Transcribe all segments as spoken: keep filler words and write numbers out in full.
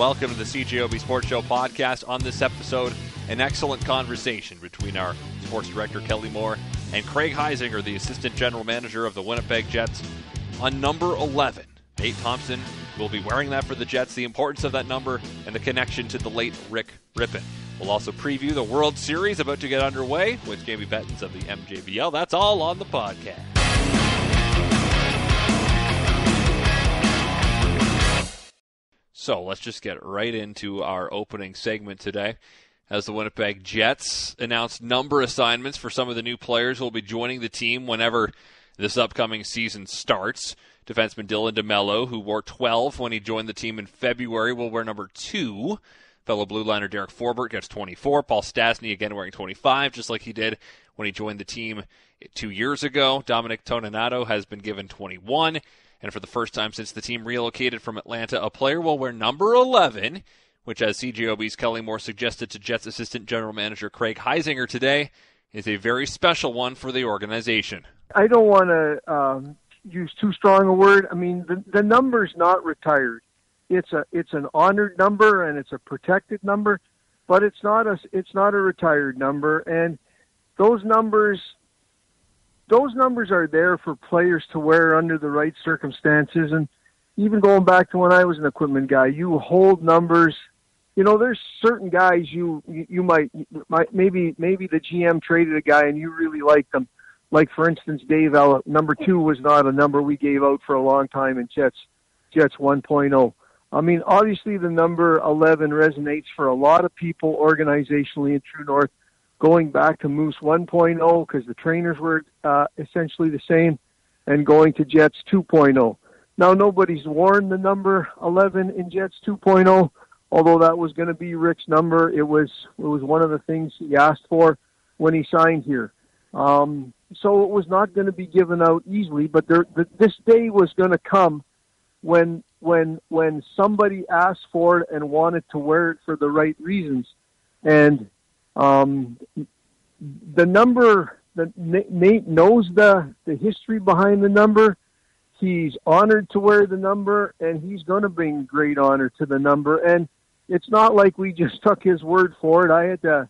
Welcome to the C J O B Sports Show podcast. On this episode, an excellent conversation between our sports director, Kelly Moore, and Craig Heisinger, the assistant general manager of the Winnipeg Jets, on number eleven. Nate Thompson will be wearing that for the Jets, the importance of that number, and the connection to the late Rick Rypien. We'll also preview the World Series about to get underway with Jamie Bettens of the M J B L. That's all on the podcast. So let's just get right into our opening segment today, as the Winnipeg Jets announced number assignments for some of the new players who will be joining the team whenever this upcoming season starts. Defenseman Dylan DeMello, who wore twelve when he joined the team in February, will wear number two. Fellow blue liner Derek Forbert gets twenty-four. Paul Stastny again wearing twenty-five, just like he did when he joined the team two years ago. Dominic Toninato has been given twenty-one. And for the first time since the team relocated from Atlanta, a player will wear number eleven, which, as C J O B's Kelly Moore suggested to Jets assistant general manager Craig Heisinger today, is a very special one for the organization. I don't want to um, use too strong a word. I mean, the, the number's not retired. It's a it's an honored number and it's a protected number, but it's not a it's not a retired number. And those numbers those numbers are there for players to wear under the right circumstances. And even going back to when I was an equipment guy, you hold numbers. You know, there's certain guys you you, you might, might maybe maybe the G M traded a guy and you really liked them. Like for instance, Dave Ellett, number two was not a number we gave out for a long time in Jets Jets one point oh. I mean, obviously the number eleven resonates for a lot of people organizationally in True North, going back to Moose one point oh because the trainers were uh, essentially the same, and going to Jets two point oh. Now, nobody's worn the number eleven in Jets two point oh, although that was going to be Rick's number. It was it was one of the things he asked for when he signed here. Um, so it was not going to be given out easily, but there, the, this day was going to come when when when somebody asked for it and wanted to wear it for the right reasons. And um, the number, the, Nate knows the, the history behind the number. He's honored to wear the number, and he's going to bring great honor to the number. And it's not like we just took his word for it. I had to,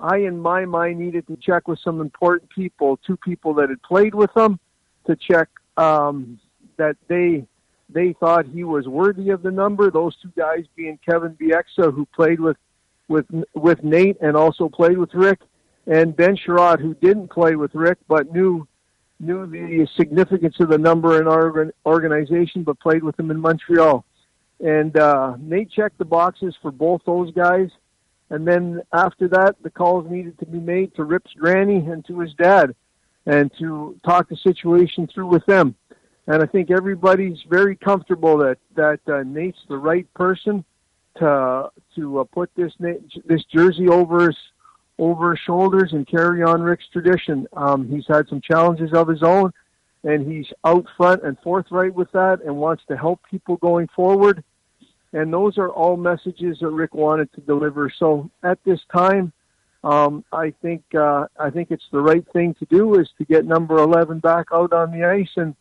I in my mind needed to check with some important people, two people that had played with him, to check um, that they... they thought he was worthy of the number. Those two guys being Kevin Bieksa, who played with, with with Nate and also played with Rick, and Ben Sherrod, who didn't play with Rick but knew knew the significance of the number in our organization, but played with him in Montreal. And uh, Nate checked the boxes for both those guys. And then after that, the calls needed to be made to Rip's granny and to his dad, and to talk the situation through with them. And I think everybody's very comfortable that that uh, Nate's the right person to to uh, put this this jersey over his, over his shoulders and carry on Rick's tradition. Um, he's had some challenges of his own, and he's out front and forthright with that, and wants to help people going forward. And those are all messages that Rick wanted to deliver. So at this time, um, I think uh, I think it's the right thing to do is to get number eleven back out on the ice and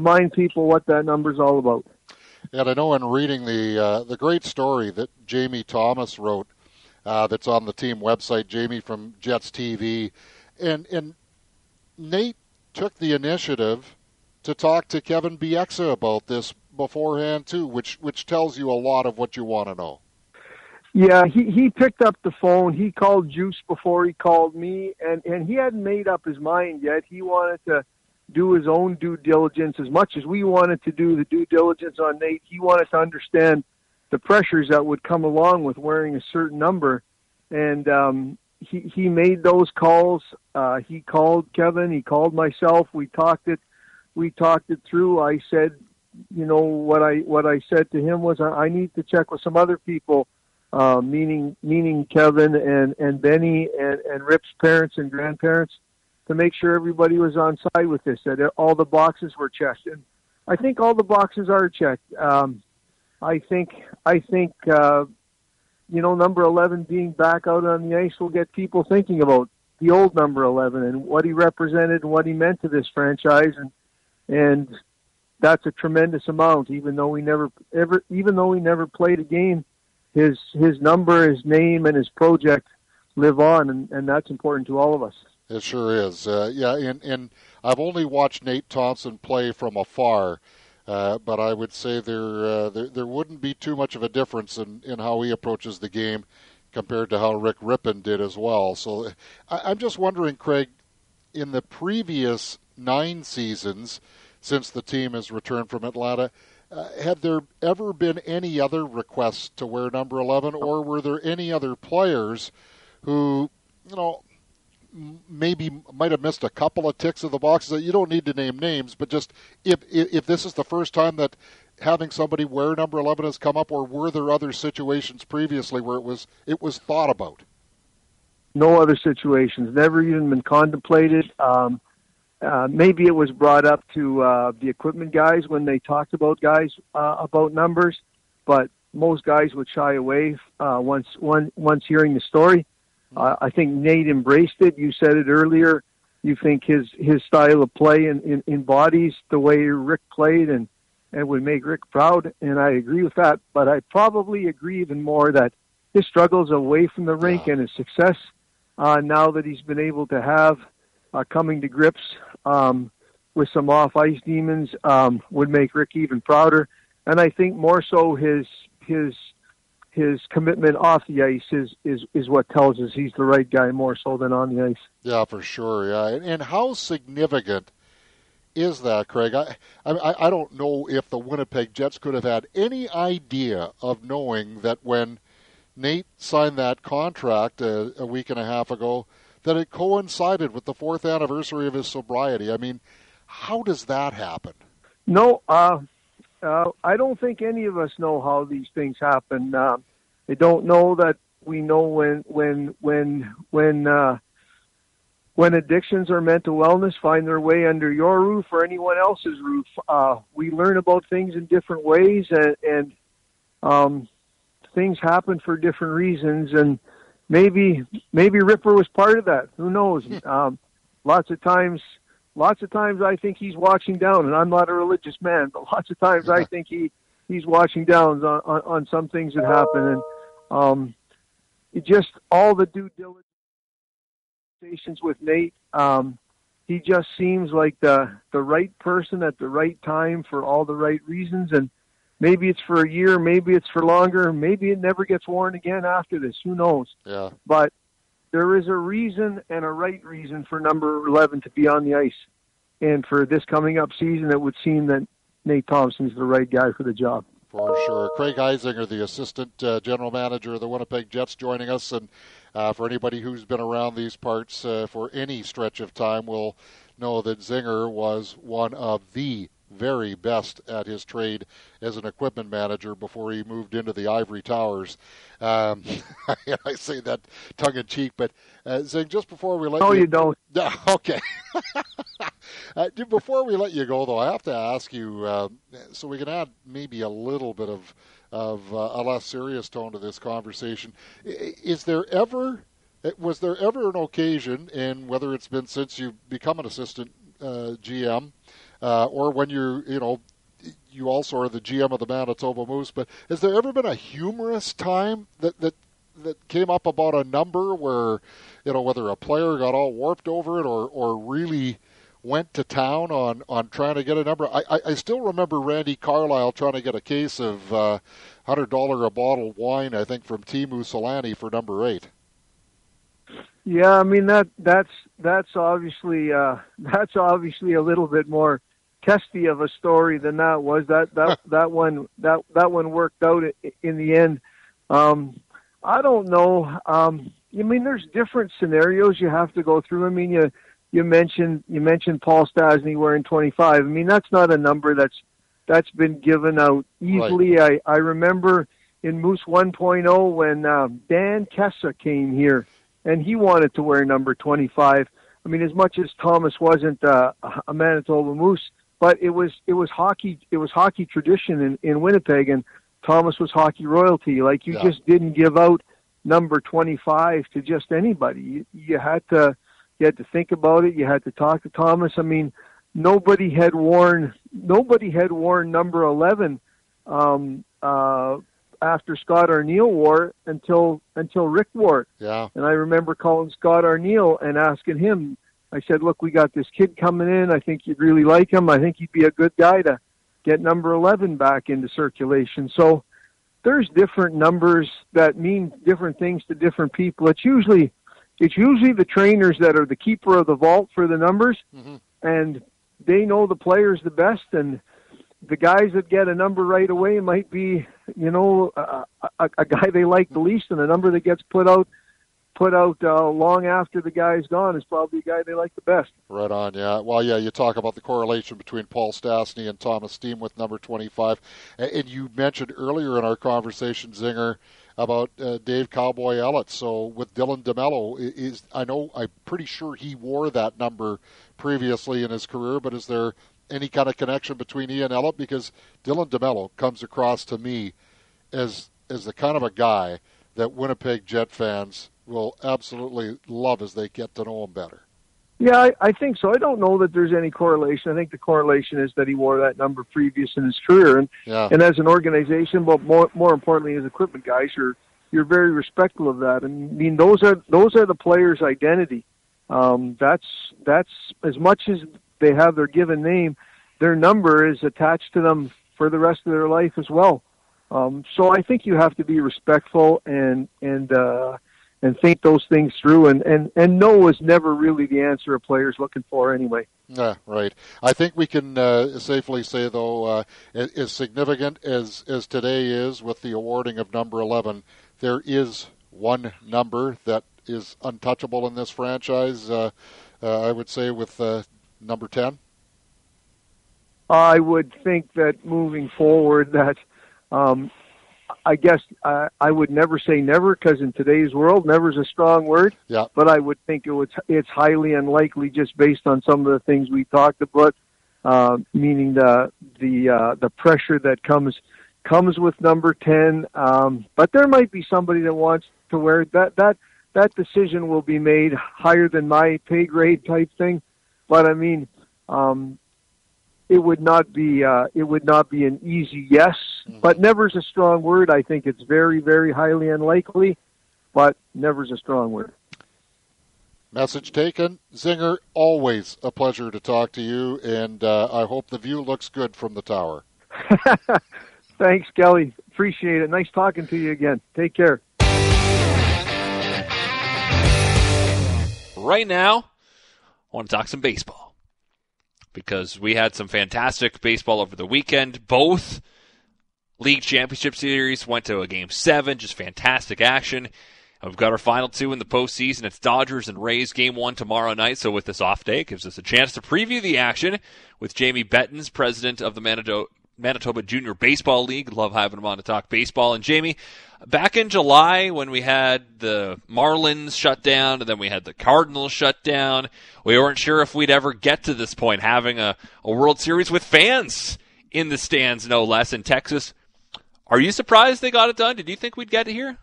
remind people what that number's all about. And I know in reading the uh, the great story that Jamie Thomas wrote, uh, that's on the team website, Jamie from Jets T V, and and Nate took the initiative to talk to Kevin Bieksa about this beforehand too, which which tells you a lot of what you want to know. Yeah, he, he picked up the phone. He called Juice before he called me, and, and he hadn't made up his mind yet. He wanted to do his own due diligence as much as we wanted to do the due diligence on Nate. He wanted to understand the pressures that would come along with wearing a certain number. And um, he, he made those calls. Uh, he called Kevin. He called myself. We talked it. We talked it through. I said, you know, what I, what I said to him was I, I need to check with some other people, uh, meaning, meaning Kevin and, and Benny and, and Rip's parents and grandparents, to make sure everybody was on side with this, that all the boxes were checked. And I think all the boxes are checked. Um, I think, I think, uh, you know, number eleven being back out on the ice will get people thinking about the old number eleven and what he represented and what he meant to this franchise. And, and that's a tremendous amount, even though we never ever, even though we never played a game his his number, his name, and his project live on, and, and that's important to all of us. It sure is. Uh, yeah, and, and I've only watched Nate Thompson play from afar, uh, but I would say there, uh, there there wouldn't be too much of a difference in, in how he approaches the game compared to how Rick Rypien did as well. So I, I'm just wondering, Craig, in the previous nine seasons since the team has returned from Atlanta, Uh, had there ever been any other requests to wear number eleven, or were there any other players who, you know, maybe might have missed a couple of ticks of the boxes? That you don't need to name names, but just if, if if this is the first time that having somebody wear number eleven has come up, or were there other situations previously where it was it was thought about? No other situations, never even been contemplated. Um, Uh, maybe it was brought up to uh, the equipment guys when they talked about guys uh, about numbers, but most guys would shy away uh, once one, once hearing the story. Uh, I think Nate embraced it. You said it earlier. You think his, his style of play in, in, embodies the way Rick played and, and would make Rick proud, and I agree with that, but I probably agree even more that his struggles away from the rink and his success uh, now that he's been able to have uh, coming to grips Um, with some off-ice demons um, would make Rick even prouder, and I think more so his his his commitment off the ice is is, is what tells us he's the right guy more so than on the ice. Yeah, for sure. Yeah, and how significant is that, Craig? I I, I don't know if the Winnipeg Jets could have had any idea of knowing that when Nate signed that contract a, a week and a half ago, that it coincided with the fourth anniversary of his sobriety. I mean, how does that happen? No, uh, uh, I don't think any of us know how these things happen. Uh, I don't know that we know when when when when uh, when addictions or mental wellness find their way under your roof or anyone else's roof. Uh, we learn about things in different ways, and, and um, things happen for different reasons, and Maybe maybe Ripper was part of that. Who knows? Um, lots of times, lots of times I think he's watching down, and I'm not a religious man, but lots of times I think he, he's watching down on, on, on some things that happen, and um, it just all the due diligence with Nate. Um, he just seems like the the right person at the right time for all the right reasons, and maybe it's for a year, maybe it's for longer, maybe it never gets worn again after this. Who knows? Yeah. But there is a reason and a right reason for number eleven to be on the ice. And for this coming up season, it would seem that Nate Thompson's the right guy for the job. For sure. Craig Heisinger, the assistant uh, general manager of the Winnipeg Jets, joining us. And uh, for anybody who's been around these parts uh, for any stretch of time will know that Zinger was one of the very best at his trade as an equipment manager before he moved into the ivory towers. Um, I say that tongue-in-cheek, but uh, Zing, just before we let no, you... No, you don't. No, okay. uh, before we let you go, though, I have to ask you, uh, so we can add maybe a little bit of, of uh, a less serious tone to this conversation. Is there ever... Was there ever an occasion, and whether it's been since you've become an assistant uh, G M, Uh, or when you're, you know, you also are the G M of the Manitoba Moose, but has there ever been a humorous time that, that, that came up about a number where, you know, whether a player got all warped over it or, or really went to town on, on trying to get a number? I, I, I still remember Randy Carlyle trying to get a case of uh, one hundred dollars a bottle wine, I think, from Timu Solani for number eight. Yeah, I mean, that that's that's obviously uh, that's obviously a little bit more testy of a story than that was. That that that one that that one worked out in the end. Um, I don't know. Um, I mean, there's different scenarios you have to go through. I mean, you you mentioned you mentioned Paul Stastny wearing twenty-five. I mean, that's not a number that's that's been given out easily. Right. I I remember in Moose one point oh when um, Dan Kessa came here, and he wanted to wear number twenty-five. I mean, as much as Thomas wasn't uh, a Manitoba Moose, but it was it was hockey it was hockey tradition in, in Winnipeg, and Thomas was hockey royalty. Like you yeah. just didn't give out number twenty-five to just anybody. You, you had to you had to think about it. You had to talk to Thomas. I mean, nobody had worn nobody had worn number eleven um, uh, after Scott Arneal wore until until Rick wore it. Yeah. And I remember calling Scott Arneal and asking him. I said, "Look, we got this kid coming in. I think you'd really like him. I think he'd be a good guy to get number eleven back into circulation." So there's different numbers that mean different things to different people. It's usually it's usually the trainers that are the keeper of the vault for the numbers, mm-hmm. and they know the players the best. And the guys that get a number right away might be, you know, a, a, a guy they like the least, and the number that gets put out put out uh, long after the guy's gone is probably the guy they like the best. Right on, yeah. Well, yeah, you talk about the correlation between Paul Stastny and Thomas Steen with number twenty-five. And you mentioned earlier in our conversation, Zinger, about uh, Dave Cowboy Ellett. So with Dylan DeMello, is, I know I'm pretty sure he wore that number previously in his career, but is there any kind of connection between he and Ellett? Because Dylan DeMello comes across to me as as the kind of a guy that Winnipeg Jet fans will absolutely love as they get to know him better. Yeah, I, I think so. I don't know that there's any correlation. I think the correlation is that he wore that number previous in his career. And yeah. and as an organization, but more more importantly as equipment guys, you're, you're very respectful of that. And I mean, those are those are the player's identity. Um, that's that's as much as they have their given name, their number is attached to them for the rest of their life as well. Um, so I think you have to be respectful and and uh, and think those things through. And, and, and no is never really the answer a player's looking for anyway. Yeah, right. I think we can uh, safely say, though, uh, as significant as, as today is with the awarding of number eleven, there is one number that is untouchable in this franchise, uh, uh, I would say, with uh, number ten? I would think that moving forward that um, I guess I, I would never say never, because in today's world, never is a strong word. Yeah. But I would think it would, it's highly unlikely just based on some of the things we talked about, uh, meaning the the uh, the pressure that comes comes with number ten. Um, but there might be somebody that wants to wear it. That, that, that decision will be made higher than my pay grade type thing. But I mean, um, it would not be uh, it would not be an easy yes. Mm-hmm. But never is a strong word. I think it's very, very highly unlikely. But never is a strong word. Message taken, Zinger. Always a pleasure to talk to you, and uh, I hope the view looks good from the tower. Thanks, Kelly. Appreciate it. Nice talking to you again. Take care. Right now, I want to talk some baseball, because we had some fantastic baseball over the weekend. Both league championship series went to a game seven, just fantastic action. And we've got our final two in the postseason. It's Dodgers and Rays game one tomorrow night. So with this off day, it gives us a chance to preview the action with Jamie Bettens, president of the Manito- Manitoba Junior Baseball League. Love having him on to talk baseball. And Jamie, back in July when we had the Marlins shut down and then we had the Cardinals shut down, we weren't sure if we'd ever get to this point, having a, a World Series with fans in the stands, no less, in Texas. Are you surprised they got it done? Did you think we'd get it here?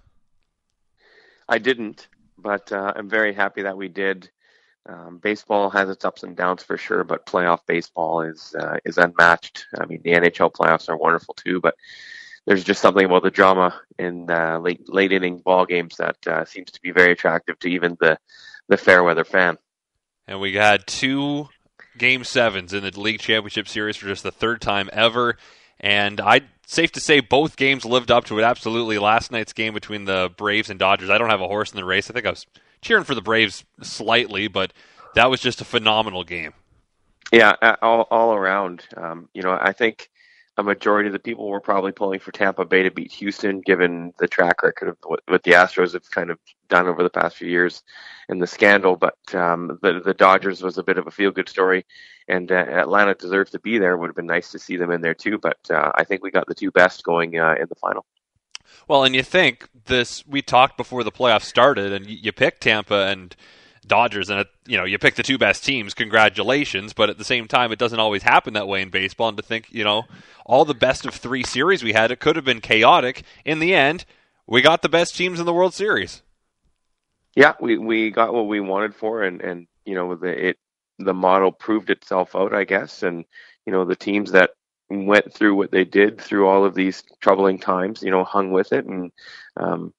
I didn't, but uh, I'm very happy that we did. Um, baseball has its ups and downs for sure, but playoff baseball is uh, is unmatched. I mean, the N H L playoffs are wonderful too, but there's just something about the drama in uh, late late inning ball games that uh, seems to be very attractive to even the the fair weather fan. And we got two game sevens in the league championship series for just the third time ever, and I. Safe to say both games lived up to it. Absolutely. Last night's game between the Braves and Dodgers, I don't have a horse in the race. I think I was cheering for the Braves slightly, but that was just a phenomenal game. Yeah, all, all around. Um, you know, I think a majority of the people were probably pulling for Tampa Bay to beat Houston, given the track record of what, what the Astros have kind of done over the past few years and the scandal. But um, the, the Dodgers was a bit of a feel-good story, and uh, Atlanta deserved to be there. It would have been nice to see them in there too, but uh, I think we got the two best going uh, in the final. Well, and you think this, we talked before the playoffs started, and you picked Tampa and Dodgers, and it, you know, you pick the two best teams, congratulations, but at the same time it doesn't always happen that way in baseball. And to think, you know, all the best of three series we had, it could have been chaotic. In the end, we got the best teams in the World Series. Yeah, we, we got what we wanted for, and, and you know, the it the model proved itself out, I guess. And you know, the teams that went through what they did through all of these troubling times, you know, hung with it. And um,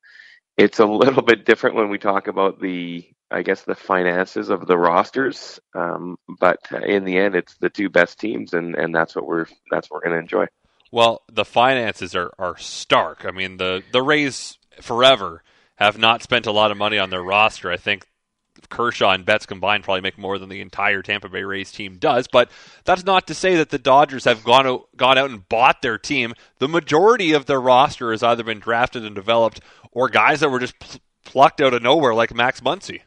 it's a little bit different when we talk about the, I guess, the finances of the rosters. Um, but in the end, it's the two best teams, and, and that's what we're that's what we're going to enjoy. Well, the finances are, are stark. I mean, the, the Rays forever have not spent a lot of money on their roster. I think Kershaw and Betts combined probably make more than the entire Tampa Bay Rays team does, but that's not to say that the Dodgers have gone out, gone out and bought their team. The majority of their roster has either been drafted and developed or guys that were just pl- plucked out of nowhere like Max Muncy.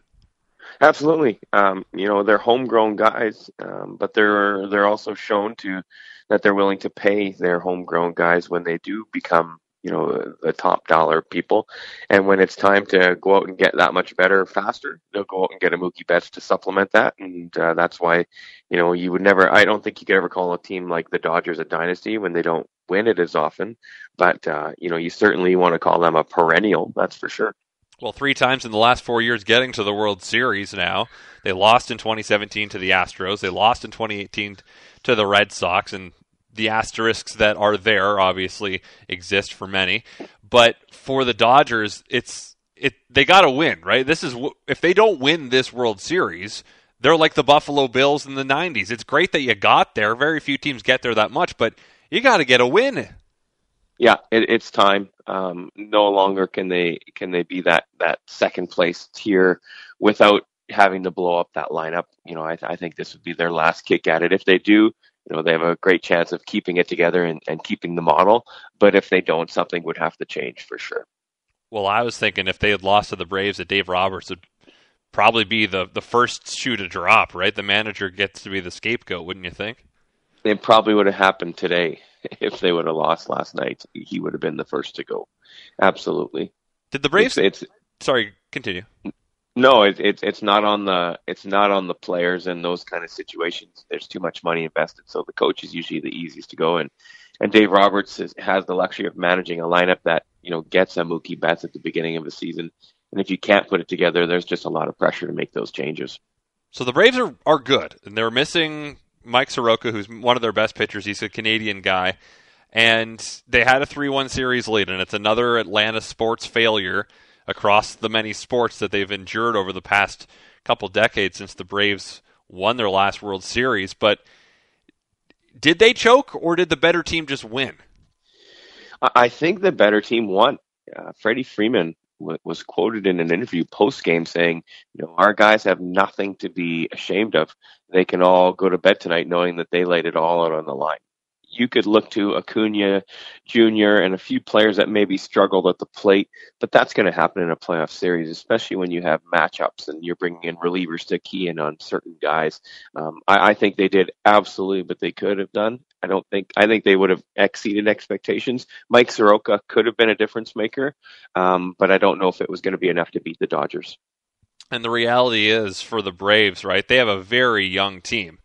Absolutely. Um, you know, they're homegrown guys, um, but they're they're also shown to that they're willing to pay their homegrown guys when they do become, you know, the top dollar people. And when it's time to go out and get that much better faster, they'll go out and get a Mookie Betts to supplement that. And uh, that's why, you know, you would never, I don't think you could ever call a team like the Dodgers a dynasty when they don't win it as often. But, uh, you know, you certainly want to call them a perennial, that's for sure. Well, three times in the last four years getting to the World Series now. They lost in twenty seventeen to the Astros. They lost in twenty eighteen to the Red Sox. And the asterisks that are there obviously exist for many. But for the Dodgers, it's it they got to win, right? This is if they don't win this World Series, they're like the Buffalo Bills in the nineties. It's great that you got there. Very few teams get there that much, but you got to get a win. Yeah, it, it's time. Um, no longer can they can they be that, that second place tier without having to blow up that lineup. You know, I, I think this would be their last kick at it. If they do, you know, they have a great chance of keeping it together and, and keeping the model. But if they don't, something would have to change for sure. Well, I was thinking if they had lost to the Braves, that Dave Roberts would probably be the, the first shoe to drop, right? The manager gets to be the scapegoat, wouldn't you think? It probably would have happened today. If they would have lost last night, he would have been the first to go. Absolutely. Did the Braves? It's, it's sorry. Continue. No, it's it, it's not on the it's not on the players in those kind of situations. There's too much money invested, so the coach is usually the easiest to go. And and Dave Roberts is, has the luxury of managing a lineup that, you know, gets a Mookie Betts at the beginning of the season. And if you can't put it together, there's just a lot of pressure to make those changes. So the Braves are are good, and they're missing Mike Soroka, who's one of their best pitchers. He's a Canadian guy. And they had a three one series lead, and it's another Atlanta sports failure across the many sports that they've endured over the past couple decades since the Braves won their last World Series. But did they choke, or did the better team just win? I think the better team won. Uh, Freddie Freeman was quoted in an interview post-game saying, you know, our guys have nothing to be ashamed of. They can all go to bed tonight knowing that they laid it all out on the line. You could look to Acuna Junior and a few players that maybe struggled at the plate, but that's going to happen in a playoff series, especially when you have matchups and you're bringing in relievers to key in on certain guys. Um, I, I think they did absolutely what they could have done. I don't think I think they would have exceeded expectations. Mike Soroka could have been a difference maker, um, but I don't know if it was going to be enough to beat the Dodgers. And the reality is for the Braves, right? They have a very young team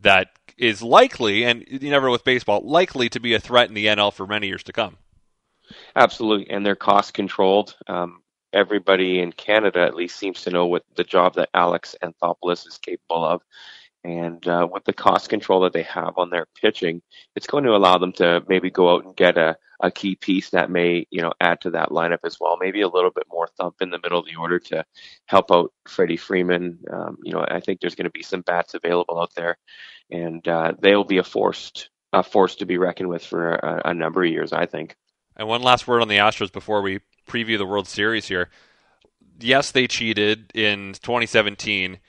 that is likely, and you never know with baseball, likely to be a threat in the N L for many years to come. Absolutely, and they're cost controlled. Um, everybody in Canada at least seems to know what the job that Alex Anthopoulos is capable of. And uh, with the cost control that they have on their pitching, it's going to allow them to maybe go out and get a, a key piece that may, you know, add to that lineup as well. Maybe a little bit more thump in the middle of the order to help out Freddie Freeman. Um, you know, I think there's going to be some bats available out there, and uh, they'll be a force, a force to be reckoned with for a, a number of years, I think. And one last word on the Astros before we preview the World Series here. Yes, they cheated in twenty seventeen.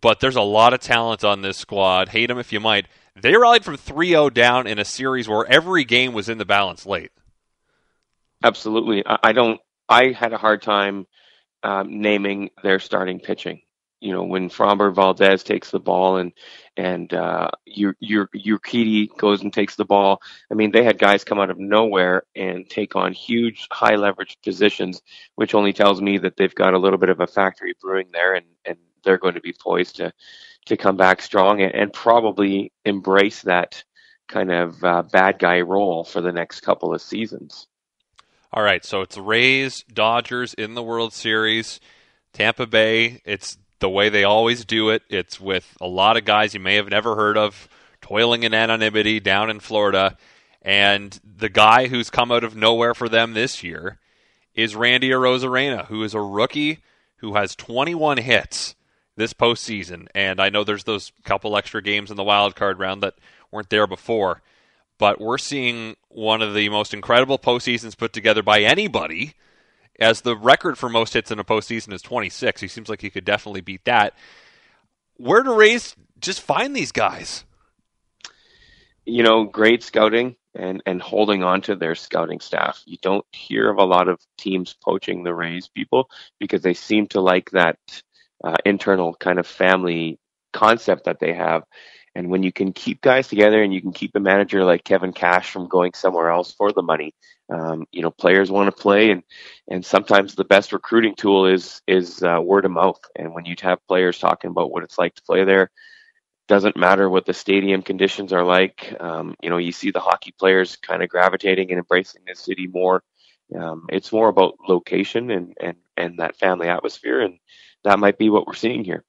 But there's a lot of talent on this squad. Hate them if you might. They rallied from three oh down in a series where every game was in the balance late. Absolutely. I don't. I had a hard time um, naming their starting pitching. You know, when Framber Valdez takes the ball and and uh, your your Urquidy goes and takes the ball. I mean, they had guys come out of nowhere and take on huge, high leverage positions, which only tells me that they've got a little bit of a factory brewing there, and and. They're going to be poised to, to come back strong and, and probably embrace that kind of uh, bad guy role for the next couple of seasons. All right, so it's Rays, Dodgers in the World Series, Tampa Bay. It's the way they always do it. It's with a lot of guys you may have never heard of, toiling in anonymity down in Florida. And the guy who's come out of nowhere for them this year is Randy Arozarena, who is a rookie who has twenty-one hits this postseason. And I know there's those couple extra games in the wild card round that weren't there before, but we're seeing one of the most incredible postseasons put together by anybody, as the record for most hits in a postseason is twenty-six. He seems like he could definitely beat that. Where do Rays just find these guys? You know, great scouting and, and holding on to their scouting staff. You don't hear of a lot of teams poaching the Rays people because they seem to like that uh, internal kind of family concept that they have. And when you can keep guys together and you can keep a manager like Kevin Cash from going somewhere else for the money, um, you know, players want to play, and, and sometimes the best recruiting tool is, is uh, word of mouth. And when you have players talking about what it's like to play there, doesn't matter what the stadium conditions are like. Um, you know, you see the hockey players kind of gravitating and embracing the city more. Um, it's more about location and, and, and that family atmosphere. And that might be what we're seeing here.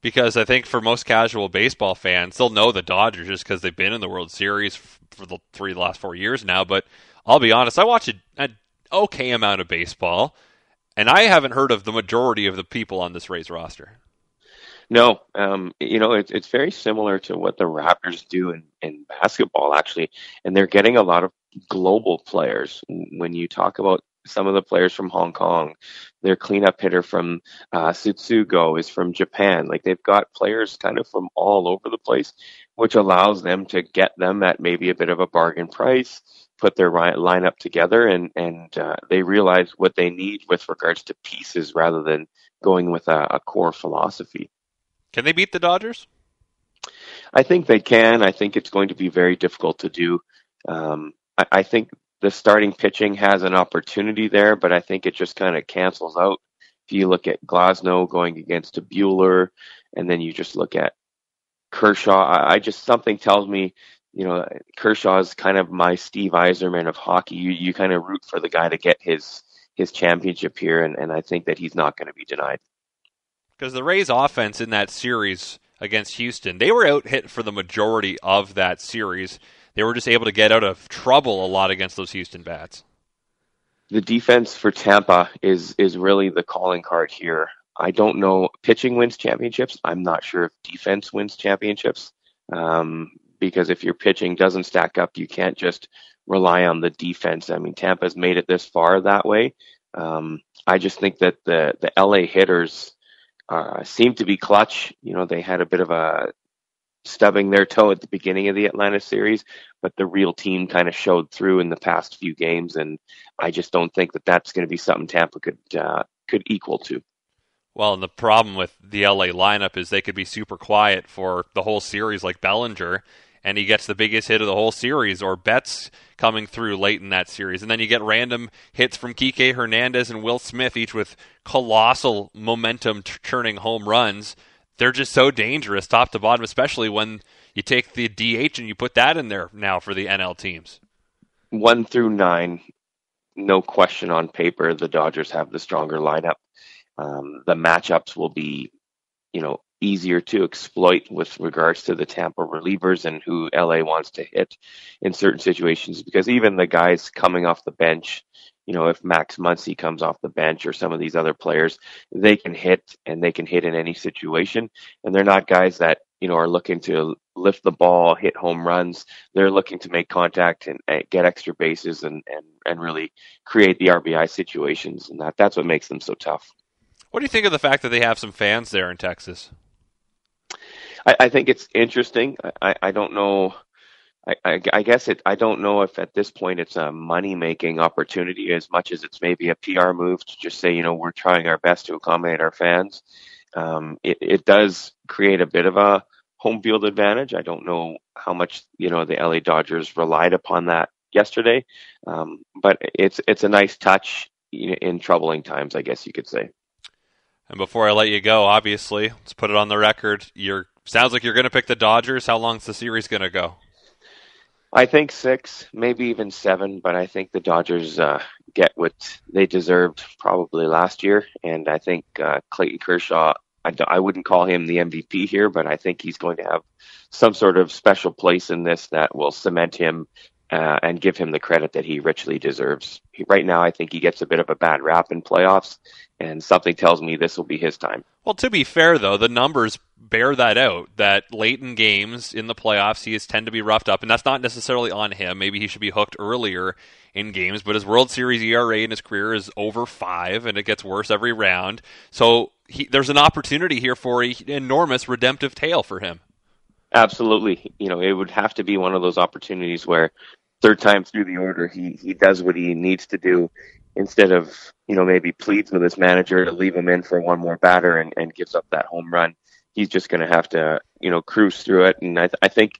Because I think for most casual baseball fans, they'll know the Dodgers just because they've been in the World Series for the three the last four years now. But I'll be honest, I watch an okay amount of baseball, and I haven't heard of the majority of the people on this Rays roster. No, um, you know, it, it's very similar to what the Raptors do in, in basketball, actually. And they're getting a lot of global players. When you talk about some of the players from Hong Kong, their cleanup hitter from uh, Tsutsugo is from Japan. Like, they've got players kind of from all over the place, which allows them to get them at maybe a bit of a bargain price, put their lineup together, and, and uh, they realize what they need with regards to pieces rather than going with a, a core philosophy. Can they beat the Dodgers? I think they can. I think it's going to be very difficult to do. Um, I, I think the starting pitching has an opportunity there, but I think it just kind of cancels out. If you look at Glasnow going against a Buehler, and then you just look at Kershaw, I, I just, something tells me, you know, Kershaw is kind of my Steve Yzerman of hockey. You, you kind of root for the guy to get his, his championship here. And, and I think that he's not going to be denied. Because the Rays offense in that series against Houston, they were out hit for the majority of that series. They were just able to get out of trouble a lot against those Houston bats. The defense for Tampa is is really the calling card here. I don't know. Pitching wins championships. I'm not sure if defense wins championships. Um, because if your pitching doesn't stack up, you can't just rely on the defense. I mean, Tampa's made it this far that way. Um, I just think that the, the L A hitters uh, seem to be clutch. You know, they had a bit of a stubbing their toe at the beginning of the Atlanta series, but the real team kind of showed through in the past few games, and I just don't think that that's going to be something Tampa could uh, could equal to. Well, and the problem with the L A lineup is they could be super quiet for the whole series, like Bellinger, and he gets the biggest hit of the whole series, or Betts coming through late in that series, and then you get random hits from Kike Hernandez and Will Smith, each with colossal momentum t- churning home runs. They're just so dangerous top to bottom, especially when you take the D H and you put that in there now for the N L teams. One through nine, no question on paper, the Dodgers have the stronger lineup. Um, the matchups will be, you know, easier to exploit with regards to the Tampa relievers and who L A wants to hit in certain situations, because even the guys coming off the bench, you know, if Max Muncy comes off the bench or some of these other players, they can hit, and they can hit in any situation. And they're not guys that, you know, are looking to lift the ball, hit home runs. They're looking to make contact and, and get extra bases and, and, and really create the R B I situations. And that, that's what makes them so tough. What do you think of the fact that they have some fans there in Texas? I, I think it's interesting. I, I, I don't know. I, I, I guess it. I don't know if at this point it's a money-making opportunity as much as it's maybe a P R move to just say, you know, we're trying our best to accommodate our fans. Um, it, it does create a bit of a home field advantage. I don't know how much, you know, the L A Dodgers relied upon that yesterday, um, but it's it's a nice touch in, in troubling times, I guess you could say. And before I let you go, obviously, let's put it on the record. You're sounds like you're going to pick the Dodgers. How long's the series going to go? I think six, maybe even seven, but I think the Dodgers uh, get what they deserved probably last year. And I think uh, Clayton Kershaw I, I wouldn't call him the M V P here, but I think he's going to have some sort of special place in this that will cement him uh, and give him the credit that he richly deserves. He, right now, I think he gets a bit of a bad rap in playoffs, and something tells me this will be his time. Well, to be fair, though, the numbers bear that out, that late in games in the playoffs, he is tend to be roughed up, and that's not necessarily on him. Maybe he should be hooked earlier in games, but his World Series E R A in his career is over five, and it gets worse every round. So he, there's an opportunity here for an enormous redemptive tale for him. Absolutely. You know, it would have to be one of those opportunities where third time through the order, he, he does what he needs to do instead of, you know, maybe pleads with his manager to leave him in for one more batter and, and gives up that home run. He's just going to have to, you know, cruise through it. And I, th- I think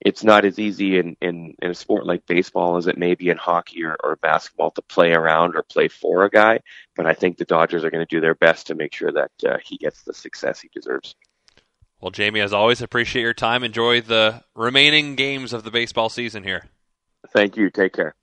it's not as easy in, in, in a sport like baseball as it may be in hockey or, or basketball to play around or play for a guy. But I think the Dodgers are going to do their best to make sure that uh, he gets the success he deserves. Well, Jamie, as always, appreciate your time. Enjoy the remaining games of the baseball season here. Thank you. Take care.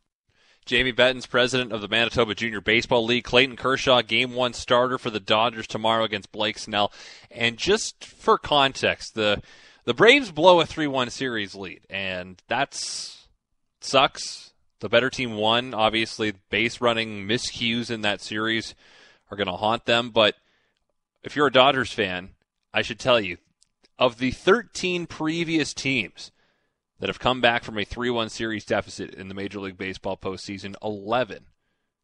Jamie Bettens, president of the Manitoba Junior Baseball League. Clayton Kershaw, game one starter for the Dodgers tomorrow against Blake Snell. And just for context, the the Braves blow a three one series lead, and that's sucks. The better team won. Obviously, base-running miscues in that series are going to haunt them. But if you're a Dodgers fan, I should tell you, of the thirteen previous teams that have come back from a three one series deficit in the Major League Baseball postseason, eleven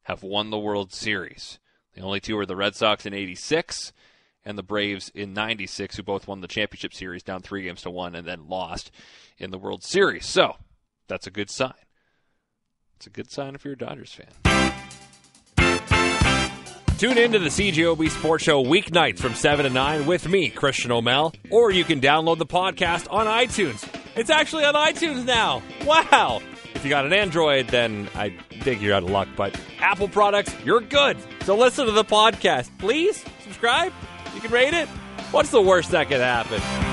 have won the World Series. The only two are the Red Sox in eighty-six and the Braves in ninety-six, who both won the championship series down three games to one and then lost in the World Series. So that's a good sign. It's a good sign if you're a Dodgers fan. Tune in to the C G O B Sports Show weeknights from seven to nine with me, Christian O'Mell, or you can download the podcast on iTunes. It's actually on iTunes now. Wow. If you got an Android, then I think you're out of luck, but Apple products, you're good. So listen to the podcast. Please subscribe. You can rate it. What's the worst that could happen?